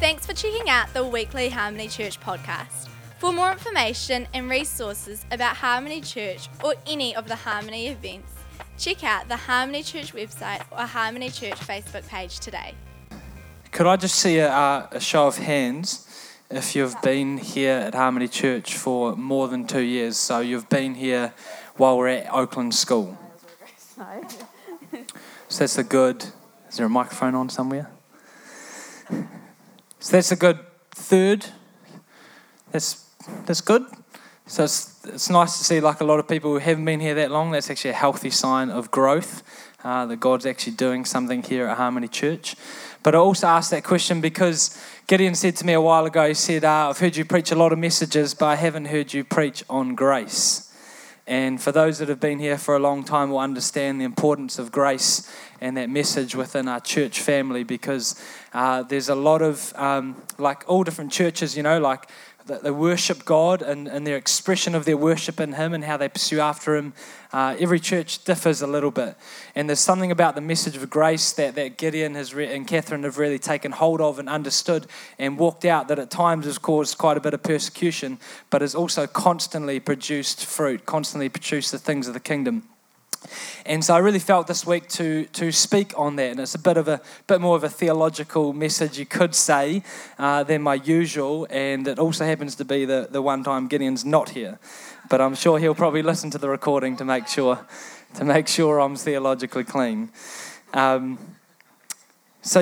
Thanks for checking out the weekly Harmony Church podcast. For more information and resources about Harmony Church or any of the Harmony events, check out the Harmony Church website or Harmony Church Facebook page today. Could I just see a show of hands if you've been here at Harmony Church for more than 2 years? So you've been here while we're at Oakland School. So that's a good... Is there a microphone on somewhere? So that's a good third. That's good. So it's nice to see like a lot of people who haven't been here that long. That's actually a healthy sign of growth, that God's actually doing something here at Harmony Church. But I also asked that question because Gideon said to me a while ago, he said, I've heard you preach a lot of messages, but I haven't heard you preach on grace. And for those that have been here for a long time will understand the importance of grace and that message within our church family, because there's a lot of, like all different churches, you know, like they worship God and their expression of their worship in Him and how they pursue after Him. Every church differs a little bit. And there's something about the message of grace that Gideon has and Catherine have really taken hold of and understood and walked out, that at times has caused quite a bit of persecution, but has also constantly produced fruit, constantly produced the things of the kingdom. And so I really felt this week to speak on that, and it's a bit more of a theological message, you could say, than my usual, and it also happens to be the one time Gideon's not here, but I'm sure he'll probably listen to the recording to make sure I'm theologically clean. So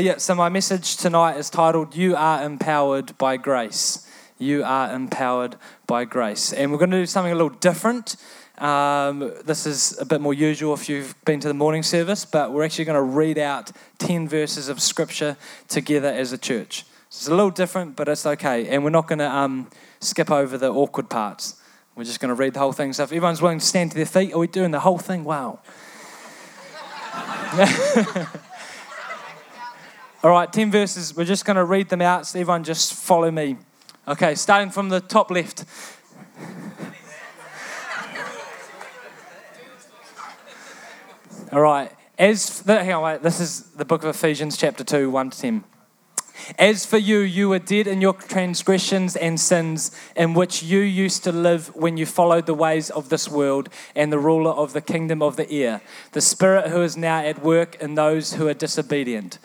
my message tonight is titled, You Are Empowered by Grace. You are empowered by grace, and we're going to do something a little different. This is a bit more usual if you've been to the morning service, but we're actually going to read out 10 verses of scripture together as a church. So it's a little different, but it's okay, and we're not going to skip over the awkward parts. We're just going to read the whole thing. So if everyone's willing to stand to their feet, are we doing the whole thing? Wow. All right, 10 verses. We're just going to read them out, so everyone just follow me. Okay, starting from the top left. All right, this is the book of Ephesians chapter 2, 1-10. As for you, you were dead in your transgressions and sins, in which you used to live when you followed the ways of this world and the ruler of the kingdom of the air, the spirit who is now at work in those who are disobedient.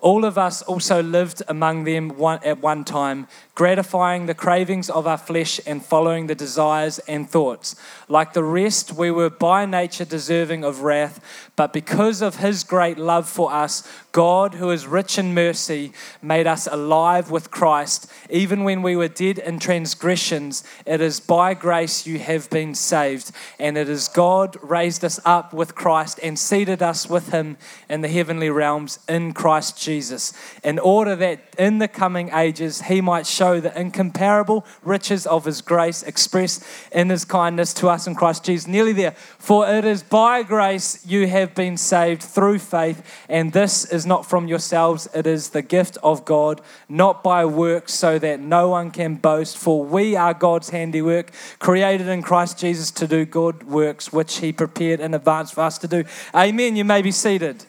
All of us also lived among them at one time, gratifying the cravings of our flesh and following the desires and thoughts. Like the rest, we were by nature deserving of wrath, but because of His great love for us, God, who is rich in mercy, made us alive with Christ, even when we were dead in transgressions. It is by grace you have been saved, and it is God raised us up with Christ and seated us with Him in the heavenly realms in Christ Jesus, in order that in the coming ages He might show the incomparable riches of His grace expressed in His kindness to us in Christ Jesus. Nearly there. For it is by grace you have been saved through faith, and this is not from yourselves, it is the gift of God, not by works, so that no one can boast. For we are God's handiwork, created in Christ Jesus to do good works, which He prepared in advance for us to do. Amen. You may be seated.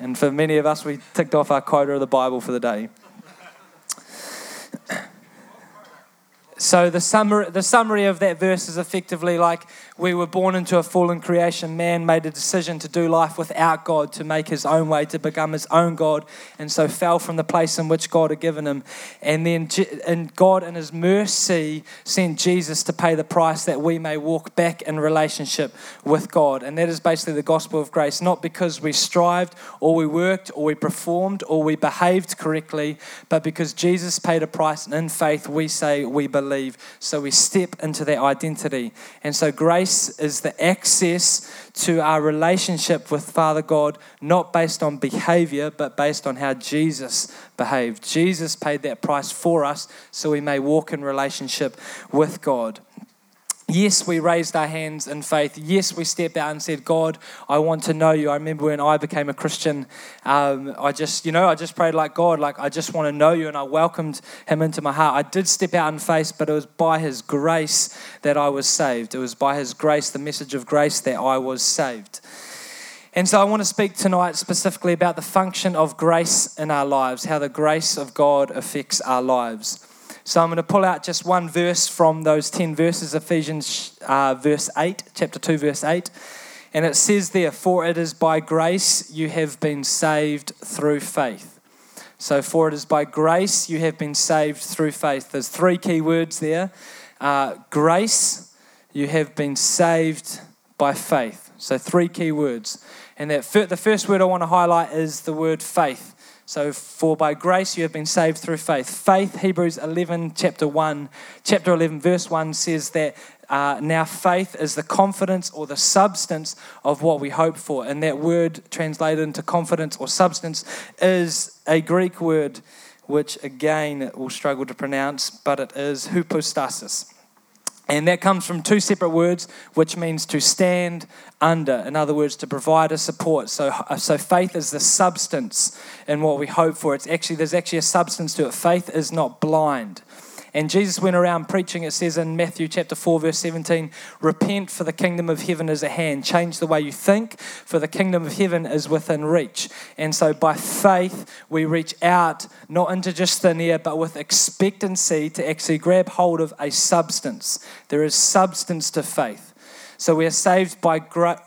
And for many of us, we ticked off our quota of the Bible for the day. So the summary of that verse is effectively like, we were born into a fallen creation. Man made a decision to do life without God, to make his own way, to become his own God, and so fell from the place in which God had given him. And then God, in His mercy, sent Jesus to pay the price that we may walk back in relationship with God. And that is basically the gospel of grace, not because we strived or we worked or we performed or we behaved correctly, but because Jesus paid a price, and in faith we say we believe. So we step into that identity. And so grace is the access to our relationship with Father God, not based on behavior, but based on how Jesus behaved. Jesus paid that price for us so we may walk in relationship with God. Yes, we raised our hands in faith. Yes, we stepped out and said, God, I want to know You. I remember when I became a Christian, I just prayed like, God, like, I just want to know You, and I welcomed Him into my heart. I did step out in faith, but it was by His grace that I was saved. It was by His grace, the message of grace, that I was saved. And so I want to speak tonight specifically about the function of grace in our lives, how the grace of God affects our lives. So I'm going to pull out just one verse from those 10 verses, Ephesians chapter 2, verse 8. And it says there, "For it is by grace you have been saved through faith." So for it is by grace you have been saved through faith. There's three key words there. Grace, you have been saved by faith. So three key words. And the first word I want to highlight is the word faith. So for by grace you have been saved through faith. Faith, Hebrews 11, chapter 11, verse 1 says that now faith is the confidence or the substance of what we hope for. And that word translated into confidence or substance is a Greek word, which again we'll struggle to pronounce, but it is hypostasis. And that comes from two separate words, which means to stand under. In other words, to provide a support. So faith is the substance in what we hope for. There's actually a substance to it. Faith is not blind. And Jesus went around preaching, it says in Matthew chapter 4, verse 17, "Repent, for the kingdom of heaven is at hand." Change the way you think, for the kingdom of heaven is within reach. And so by faith, we reach out, not into just thin air, but with expectancy to actually grab hold of a substance. There is substance to faith. So we are saved by grace.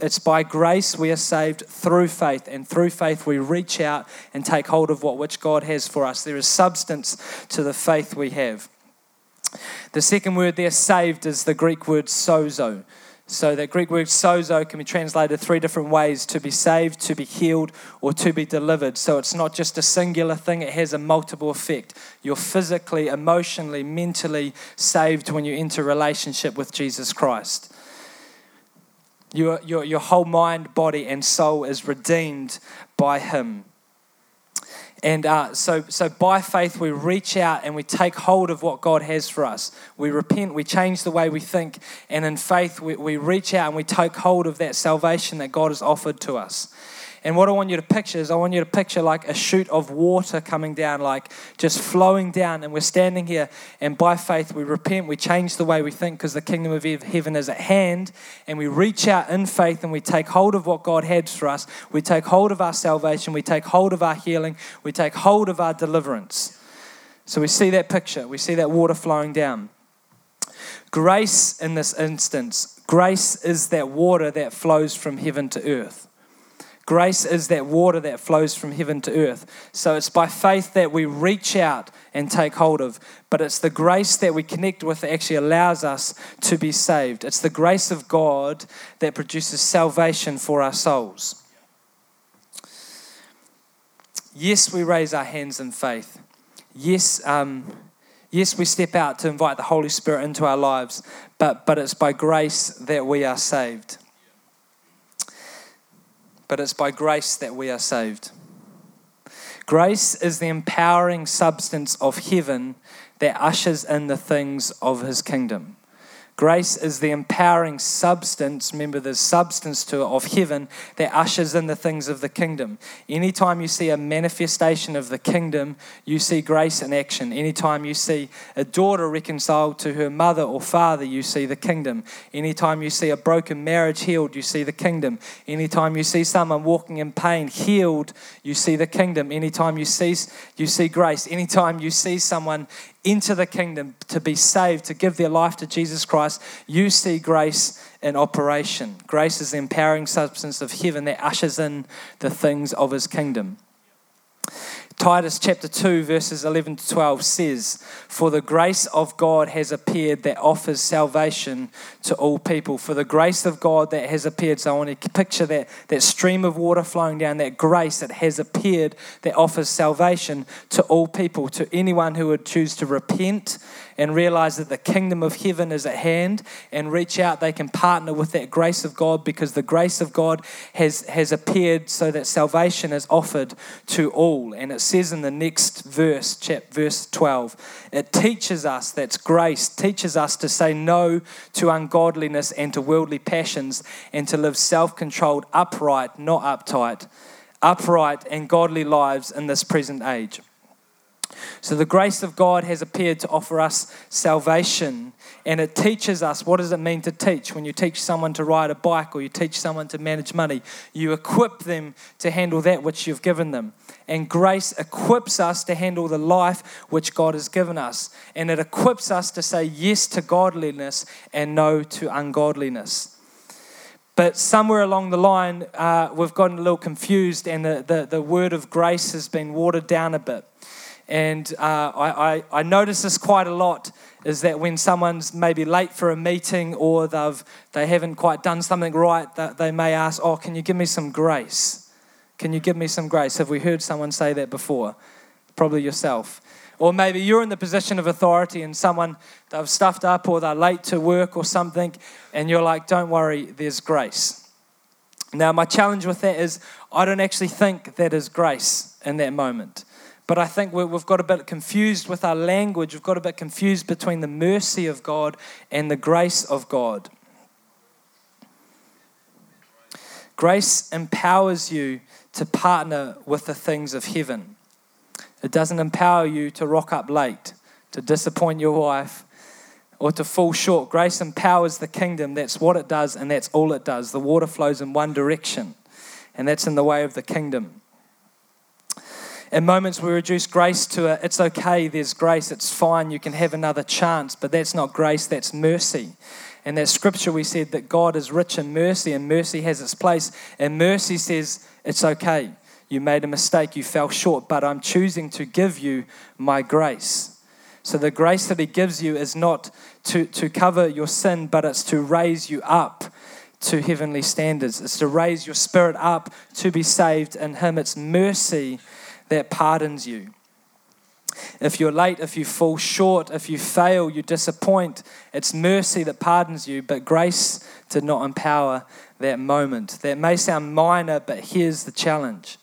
It's by grace we are saved through faith, and through faith we reach out and take hold of which God has for us. There is substance to the faith we have. The second word there, saved, is the Greek word sozo. So that Greek word sozo can be translated three different ways: to be saved, to be healed, or to be delivered. So it's not just a singular thing, it has a multiple effect. You're physically, emotionally, mentally saved when you enter relationship with Jesus Christ. Your whole mind, body, and soul is redeemed by Him. And so by faith we reach out and we take hold of what God has for us. We repent, we change the way we think, and in faith we reach out and we take hold of that salvation that God has offered to us. And what I want you to picture is like a shoot of water coming down, like just flowing down, and we're standing here, and by faith we repent, we change the way we think because the kingdom of heaven is at hand, and we reach out in faith and we take hold of what God has for us. We take hold of our salvation, we take hold of our healing, we take hold of our deliverance. So we see that picture, we see that water flowing down. Grace in this instance, grace is that water that flows from heaven to earth. Grace is that water that flows from heaven to earth. So it's by faith that we reach out and take hold of. But it's the grace that we connect with that actually allows us to be saved. It's the grace of God that produces salvation for our souls. Yes, we raise our hands in faith. Yes, we step out to invite the Holy Spirit into our lives. But it's by grace that we are saved. But it's by grace that we are saved. Grace is the empowering substance of heaven that ushers in the things of His kingdom. Grace is the empowering substance, remember there's substance to it, of heaven that ushers in the things of the kingdom. Anytime you see a manifestation of the kingdom, you see grace in action. Anytime you see a daughter reconciled to her mother or father, you see the kingdom. Anytime you see a broken marriage healed, you see the kingdom. Anytime you see someone walking in pain healed, you see the kingdom. Anytime you see grace. Anytime you see someone into the kingdom, to be saved, to give their life to Jesus Christ, you see grace in operation. Grace is the empowering substance of heaven that ushers in the things of His kingdom. Titus chapter 2, verses 11 to 12 says, "For the grace of God has appeared that offers salvation to all people." For the grace of God that has appeared. So I want to picture that stream of water flowing down, that grace that has appeared that offers salvation to all people, to anyone who would choose to repent and realize that the kingdom of heaven is at hand and reach out. They can partner with that grace of God because the grace of God has appeared so that salvation is offered to all. And it says in the next verse, verse 12, it teaches us, that's grace, teaches us to say no to ungodliness and to worldly passions and to live self-controlled, upright, not uptight, upright and godly lives in this present age. So the grace of God has appeared to offer us salvation, and it teaches us, what does it mean to teach? When you teach someone to ride a bike or you teach someone to manage money, you equip them to handle that which you've given them. And grace equips us to handle the life which God has given us. And it equips us to say yes to godliness and no to ungodliness. But somewhere along the line, we've gotten a little confused, and the word of grace has been watered down a bit. And I notice this quite a lot, is that when someone's maybe late for a meeting or they haven't quite done something right, that they may ask, oh, can you give me some grace? Can you give me some grace? Have we heard someone say that before? Probably yourself. Or maybe you're in the position of authority and someone, they've stuffed up or they're late to work or something, and you're like, don't worry, there's grace. Now, my challenge with that is I don't actually think that is grace in that moment. But I think we've got a bit confused with our language. We've got a bit confused between the mercy of God and the grace of God. Grace empowers you to partner with the things of heaven. It doesn't empower you to rock up late, to disappoint your wife, or to fall short. Grace empowers the kingdom. That's what it does, and that's all it does. The water flows in one direction, and that's in the way of the kingdom. In moments we reduce grace to a, it's okay, there's grace, it's fine, you can have another chance, but that's not grace, that's mercy. And that scripture we said that God is rich in mercy, and mercy has its place, and mercy says, it's okay. You made a mistake, you fell short, but I'm choosing to give you my grace. So the grace that he gives you is not to cover your sin, but it's to raise you up to heavenly standards. It's to raise your spirit up to be saved in him. It's mercy that pardons you. If you're late, if you fall short, if you fail, you disappoint, it's mercy that pardons you, but grace did not empower that moment. That may sound minor, but here's the challenge.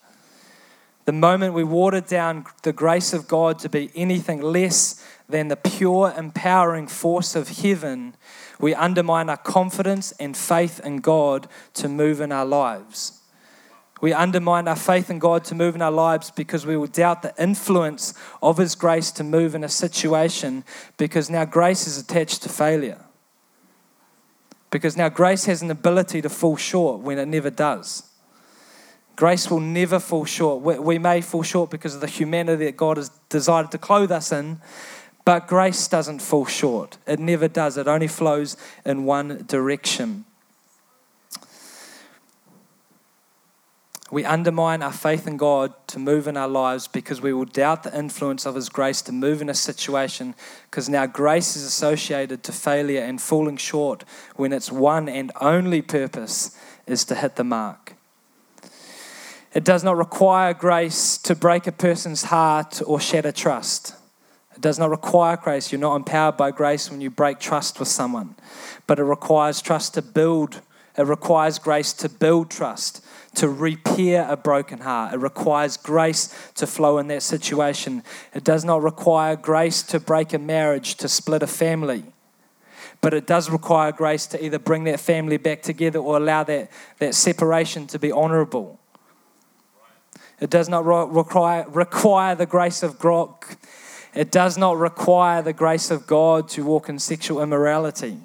The moment we water down the grace of God to be anything less than the pure, empowering force of heaven, we undermine our confidence and faith in God to move in our lives. We undermine our faith in God to move in our lives because we will doubt the influence of his grace to move in a situation, because now grace is attached to failure. Because now grace has an ability to fall short when it never does. Grace will never fall short. We may fall short because of the humanity that God has decided to clothe us in, but grace doesn't fall short. It never does. It only flows in one direction. We undermine our faith in God to move in our lives because we will doubt the influence of his grace to move in a situation, because now grace is associated to failure and falling short when its one and only purpose is to hit the mark. It does not require grace to break a person's heart or shatter trust. It does not require grace. You're not empowered by grace when you break trust with someone. But it requires trust to build. It requires grace to build trust, to repair a broken heart. It requires grace to flow in that situation. It does not require grace to break a marriage, to split a family. But it does require grace to either bring that family back together or allow that separation to be honourable. It does not require the grace of God. It does not require the grace of God to walk in sexual immorality.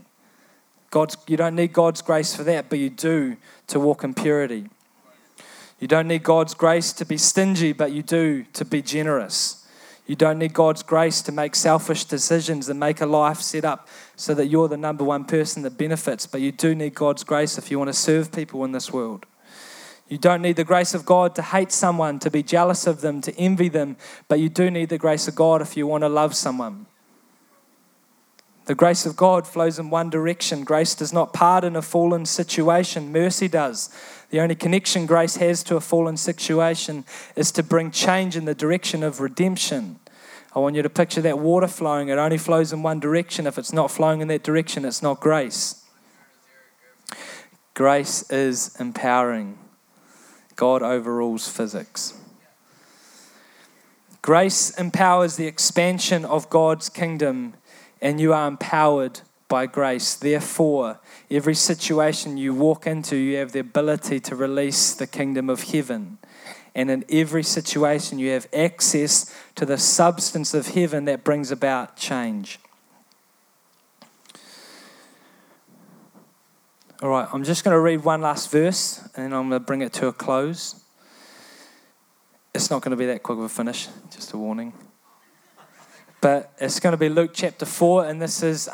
You don't need God's grace for that, but you do to walk in purity. You don't need God's grace to be stingy, but you do to be generous. You don't need God's grace to make selfish decisions and make a life set up so that you're the number one person that benefits, but you do need God's grace if you want to serve people in this world. You don't need the grace of God to hate someone, to be jealous of them, to envy them, but you do need the grace of God if you want to love someone. The grace of God flows in one direction. Grace does not pardon a fallen situation. Mercy does. The only connection grace has to a fallen situation is to bring change in the direction of redemption. I want you to picture that water flowing. It only flows in one direction. If it's not flowing in that direction, it's not grace. Grace is empowering. God overrules physics. Grace empowers the expansion of God's kingdom, and you are empowered by grace. Therefore, every situation you walk into, you have the ability to release the kingdom of heaven. And in every situation, you have access to the substance of heaven that brings about change. All right, I'm just going to read one last verse, and then I'm going to bring it to a close. It's not going to be that quick of a finish, just a warning. But it's going to be Luke chapter 4, and this is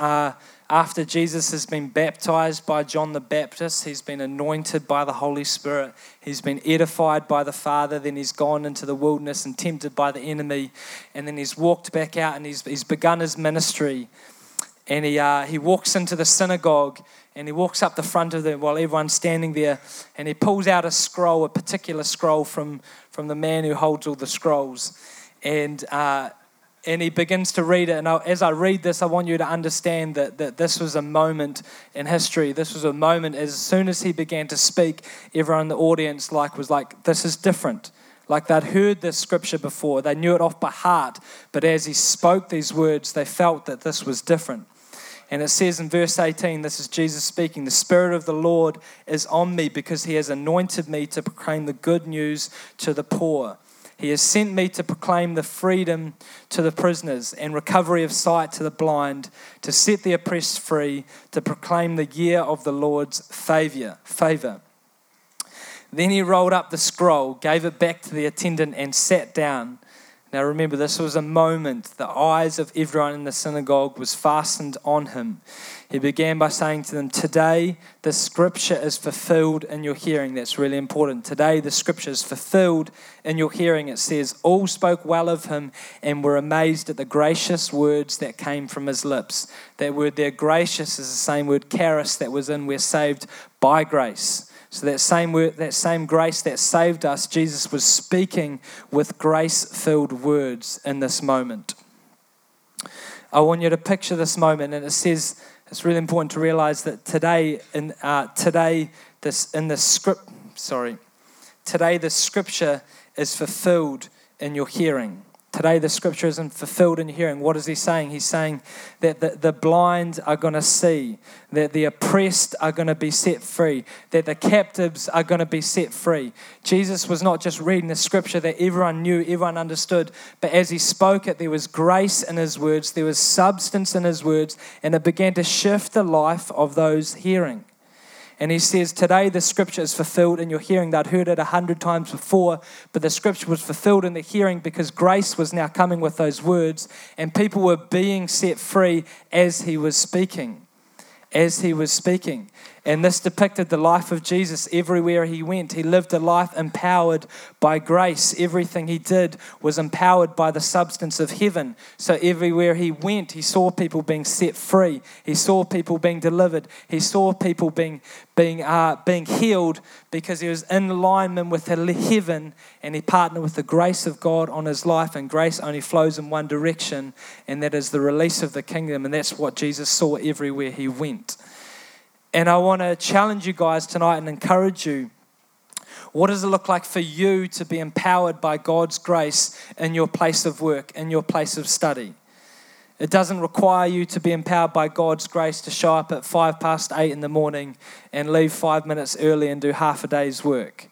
after Jesus has been baptized by John the Baptist. He's been anointed by the Holy Spirit. He's been edified by the Father. Then he's gone into the wilderness and tempted by the enemy. And then he's walked back out, and he's begun his ministry. And he walks into the synagogue, and he walks up the front of them while everyone's standing there, and he pulls out a scroll, a particular scroll from the man who holds all the scrolls. And he begins to read it. And as I read this, I want you to understand that this was a moment in history. This was a moment, as soon as he began to speak, everyone in the audience was like, this is different. Like they'd heard this scripture before. They knew it off by heart. But as he spoke these words, they felt that this was different. And it says in verse 18, this is Jesus speaking, "The Spirit of the Lord is on me because he has anointed me to proclaim the good news to the poor. He has sent me to proclaim the freedom to the prisoners and recovery of sight to the blind, to set the oppressed free, to proclaim the year of the Lord's favor. Then he rolled up the scroll, gave it back to the attendant, and sat down." Now remember, this was a moment. The eyes of everyone in the synagogue was fastened on him. He began by saying to them, "Today the scripture is fulfilled in your hearing." That's really important. Today the scripture is fulfilled in your hearing. It says, "All spoke well of him and were amazed at the gracious words that came from his lips." That word there, gracious, is the same word charis that was in "we're saved by grace." So that same word, that same grace that saved us, Jesus was speaking with grace-filled words in this moment. I want you to picture this moment, and it says it's really important to realize that today the scripture is fulfilled in your hearing. Today the scripture isn't fulfilled in your hearing. What is he saying? He's saying that the blind are going to see, that the oppressed are going to be set free, that the captives are going to be set free. Jesus was not just reading the scripture that everyone knew, everyone understood, but as he spoke it, there was grace in his words, there was substance in his words, and it began to shift the life of those hearing. And he says, today the scripture is fulfilled in your hearing. They'd heard it 100 times before, but the scripture was fulfilled in the hearing because grace was now coming with those words, and people were being set free as he was speaking. And this depicted the life of Jesus everywhere he went. He lived a life empowered by grace. Everything he did was empowered by the substance of heaven. So everywhere he went, he saw people being set free. He saw people being delivered. He saw people being healed because he was in alignment with heaven, and he partnered with the grace of God on his life, and grace only flows in one direction, and that is the release of the kingdom, and that's what Jesus saw everywhere he went. And I want to challenge you guys tonight and encourage you. What does it look like for you to be empowered by God's grace in your place of work, in your place of study? It doesn't require you to be empowered by God's grace to show up at 8:05 in the morning and leave 5 minutes early and do half a day's work,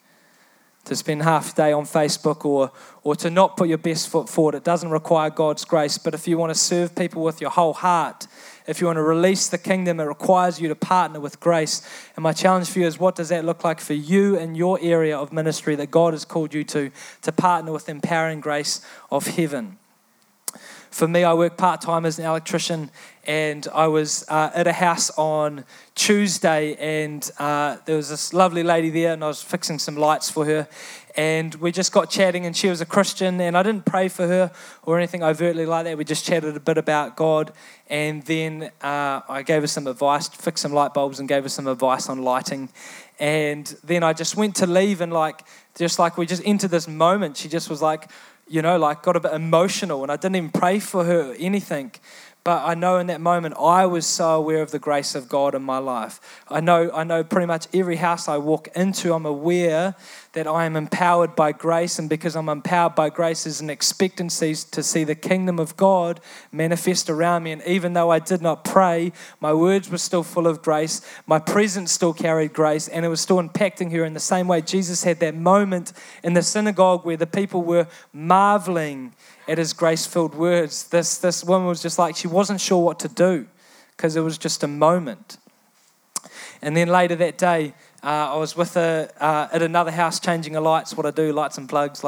to spend half a day on Facebook or to not put your best foot forward. It doesn't require God's grace, but if you want to serve people with your whole heart, if you want to release the kingdom, it requires you to partner with grace. And my challenge for you is, what does that look like for you in your area of ministry that God has called you to partner with empowering grace of heaven? For me, I work part-time as an electrician, and I was at a house on Tuesday, and there was this lovely lady there, and I was fixing some lights for her, and we just got chatting, and she was a Christian, and I didn't pray for her or anything overtly like that. We just chatted a bit about God, and then I gave her some advice, fixed some light bulbs and gave her some advice on lighting, and then I just went to leave, and we just entered this moment. She just was got a bit emotional, and I didn't even pray for her or anything. But I know in that moment, I was so aware of the grace of God in my life. I know pretty much every house I walk into, I'm aware that I am empowered by grace, and because I'm empowered by grace is an expectancy to see the kingdom of God manifest around me. And even though I did not pray, my words were still full of grace, my presence still carried grace, and it was still impacting her in the same way. Jesus had that moment in the synagogue where the people were marveling at his grace-filled words. This woman was just like, she wasn't sure what to do because it was just a moment. And then later that day, I was with her at another house changing her lights. What I do, lights and plugs.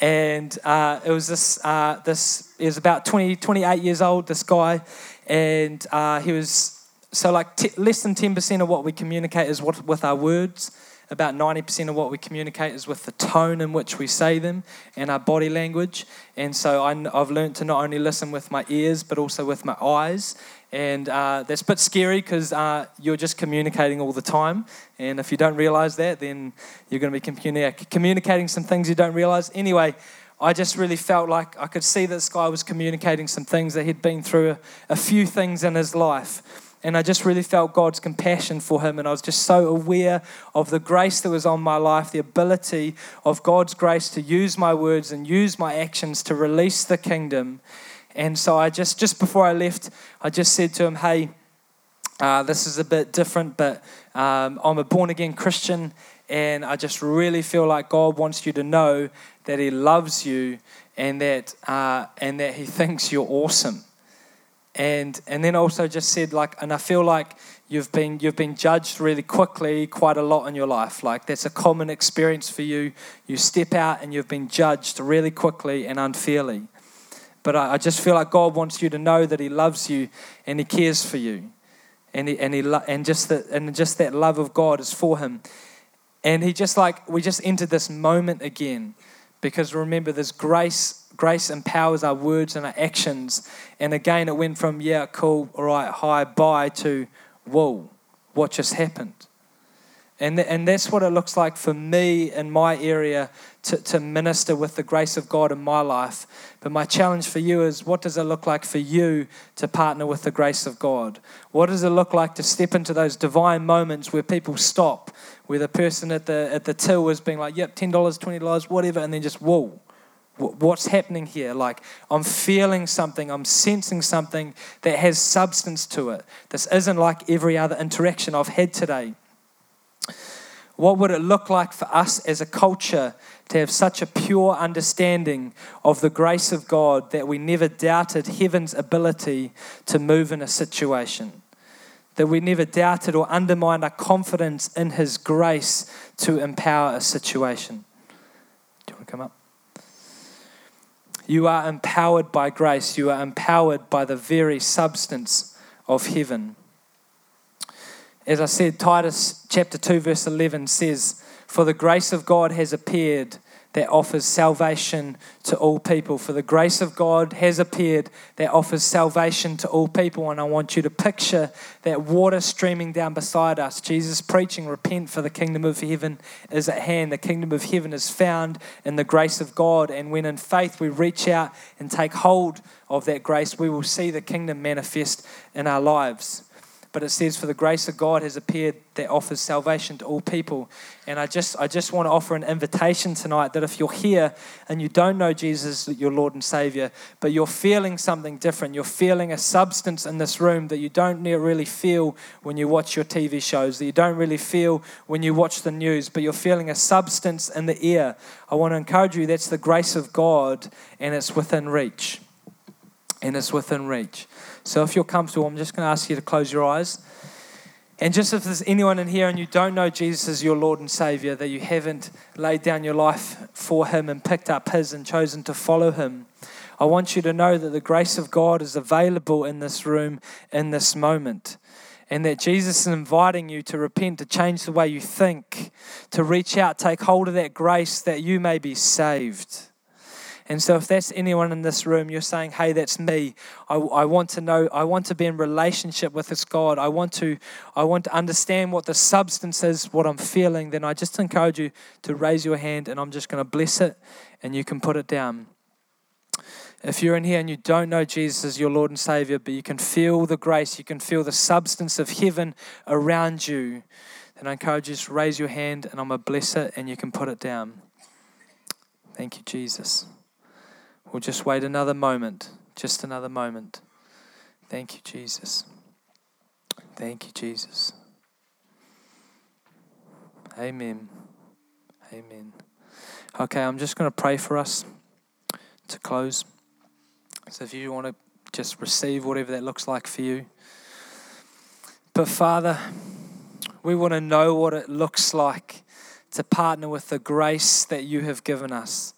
And it was this. He was about 28 years old, this guy, and he was less than 10% of what we communicate is with our words. About 90% of what we communicate is with the tone in which we say them and our body language. And so I've learned to not only listen with my ears, but also with my eyes. And that's a bit scary because you're just communicating all the time. And if you don't realize that, then you're going to be communicating some things you don't realize. Anyway, I just really felt like I could see this guy was communicating some things that he'd been through, a few things in his life. And I just really felt God's compassion for him. And I was just so aware of the grace that was on my life, the ability of God's grace to use my words and use my actions to release the kingdom. And so I just before I left, I just said to him, hey, this is a bit different, but I'm a born-again Christian, and I just really feel like God wants you to know that he loves you and that he thinks you're awesome. And then also just said, like, and I feel like you've been judged really quickly quite a lot in your life. Like, that's a common experience for you. You step out and you've been judged really quickly and unfairly. But I just feel like God wants you to know that he loves you and he cares for you. And just that love of God is for him. And he just like, we just entered this moment again, because remember, this grace empowers our words and our actions. And again, it went from, yeah, cool, all right, hi, bye, to, whoa, what just happened? And that's what it looks like for me in my area to minister with the grace of God in my life. But my challenge for you is, what does it look like for you to partner with the grace of God? What does it look like to step into those divine moments where people stop, where the person at the till is being like, yep, $10, $20, whatever, and then just, whoa, what's happening here? Like, I'm feeling something, I'm sensing something that has substance to it. This isn't like every other interaction I've had today. What would it look like for us as a culture to have such a pure understanding of the grace of God that we never doubted heaven's ability to move in a situation? That we never doubted or undermined our confidence in his grace to empower a situation. Do you want to come up? You are empowered by grace. You are empowered by the very substance of heaven. As I said, Titus chapter 2 verse 11 says, "For the grace of God has appeared that offers salvation to all people." For the grace of God has appeared that offers salvation to all people. And I want you to picture that water streaming down beside us. Jesus preaching, repent for the kingdom of heaven is at hand. The kingdom of heaven is found in the grace of God. And when in faith we reach out and take hold of that grace, we will see the kingdom manifest in our lives. But it says, for the grace of God has appeared that offers salvation to all people. And I just want to offer an invitation tonight that if you're here and you don't know Jesus, your Lord and Savior, but you're feeling something different, you're feeling a substance in this room that you don't really feel when you watch your TV shows, that you don't really feel when you watch the news, but you're feeling a substance in the air, I want to encourage you, that's the grace of God, and it's within reach. And it's within reach. So if you're comfortable, I'm just going to ask you to close your eyes. And just if there's anyone in here and you don't know Jesus as your Lord and Savior, that you haven't laid down your life for him and picked up his and chosen to follow him, I want you to know that the grace of God is available in this room, in this moment. And that Jesus is inviting you to repent, to change the way you think, to reach out, take hold of that grace that you may be saved. And so if that's anyone in this room, you're saying, hey, that's me. I want to know, I want to be in relationship with this God. I want to understand what the substance is, what I'm feeling. Then I just encourage you to raise your hand, and I'm just going to bless it, and you can put it down. If you're in here and you don't know Jesus as your Lord and Savior, but you can feel the grace, you can feel the substance of heaven around you, And I encourage you to raise your hand and I'm going to bless it and you can put it down. Thank you, Jesus. We'll just wait another moment. Just another moment. Thank you, Jesus. Thank you, Jesus. Amen. Amen. Okay, I'm just going to pray for us to close. So if you want to just receive whatever that looks like for you. But Father, we want to know what it looks like to partner with the grace that you have given us,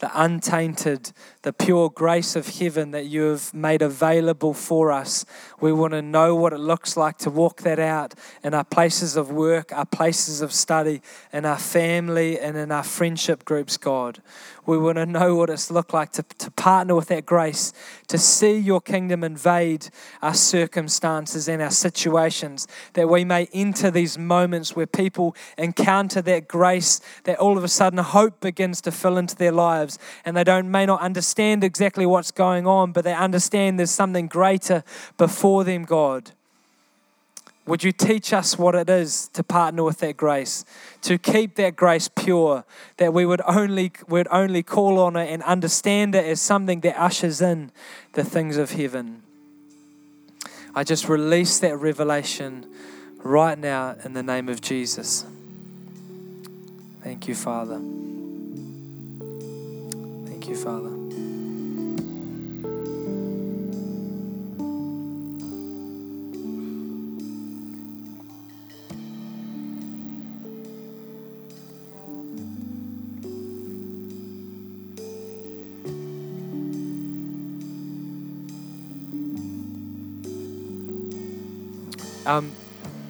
the untainted, the pure grace of heaven that you have made available for us. We want to know what it looks like to walk that out in our places of work, our places of study, in our family and in our friendship groups, God. We want to know what it's looked like to partner with that grace, to see your kingdom invade our circumstances and our situations, that we may enter these moments where people encounter that grace, that all of a sudden hope begins to fill into their lives, and they may not understand exactly what's going on, but they understand there's something greater before them, God. Would you teach us what it is to partner with that grace, to keep that grace pure, that we would only call on it and understand it as something that ushers in the things of heaven. I just release that revelation right now in the name of Jesus. Thank you, Father. Thank you, Father.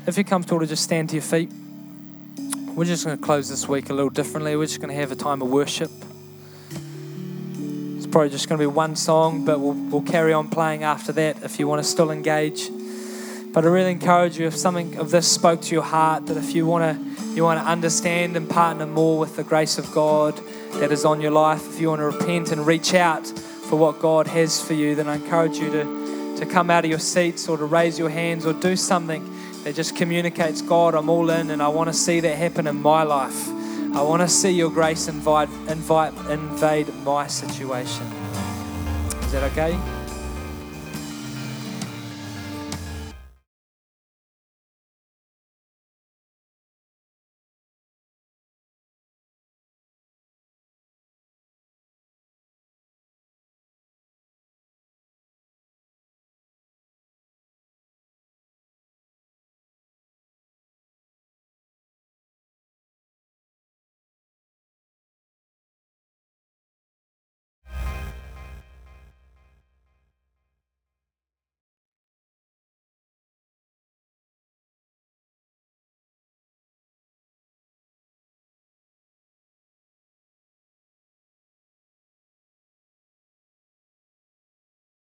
If you're comfortable to just stand to your feet, we're just going to close this week a little differently. We're just going to have a time of worship. It's probably just going to be one song, but we'll carry on playing after that if you want to still engage. But I really encourage you, if something of this spoke to your heart, that if you want to understand and partner more with the grace of God that is on your life, if you want to repent and reach out for what God has for you, then I encourage you to come out of your seats or to raise your hands or do something that just communicates, God, I'm all in and I want to see that happen in my life. I want to see your grace invade my situation. Is that okay?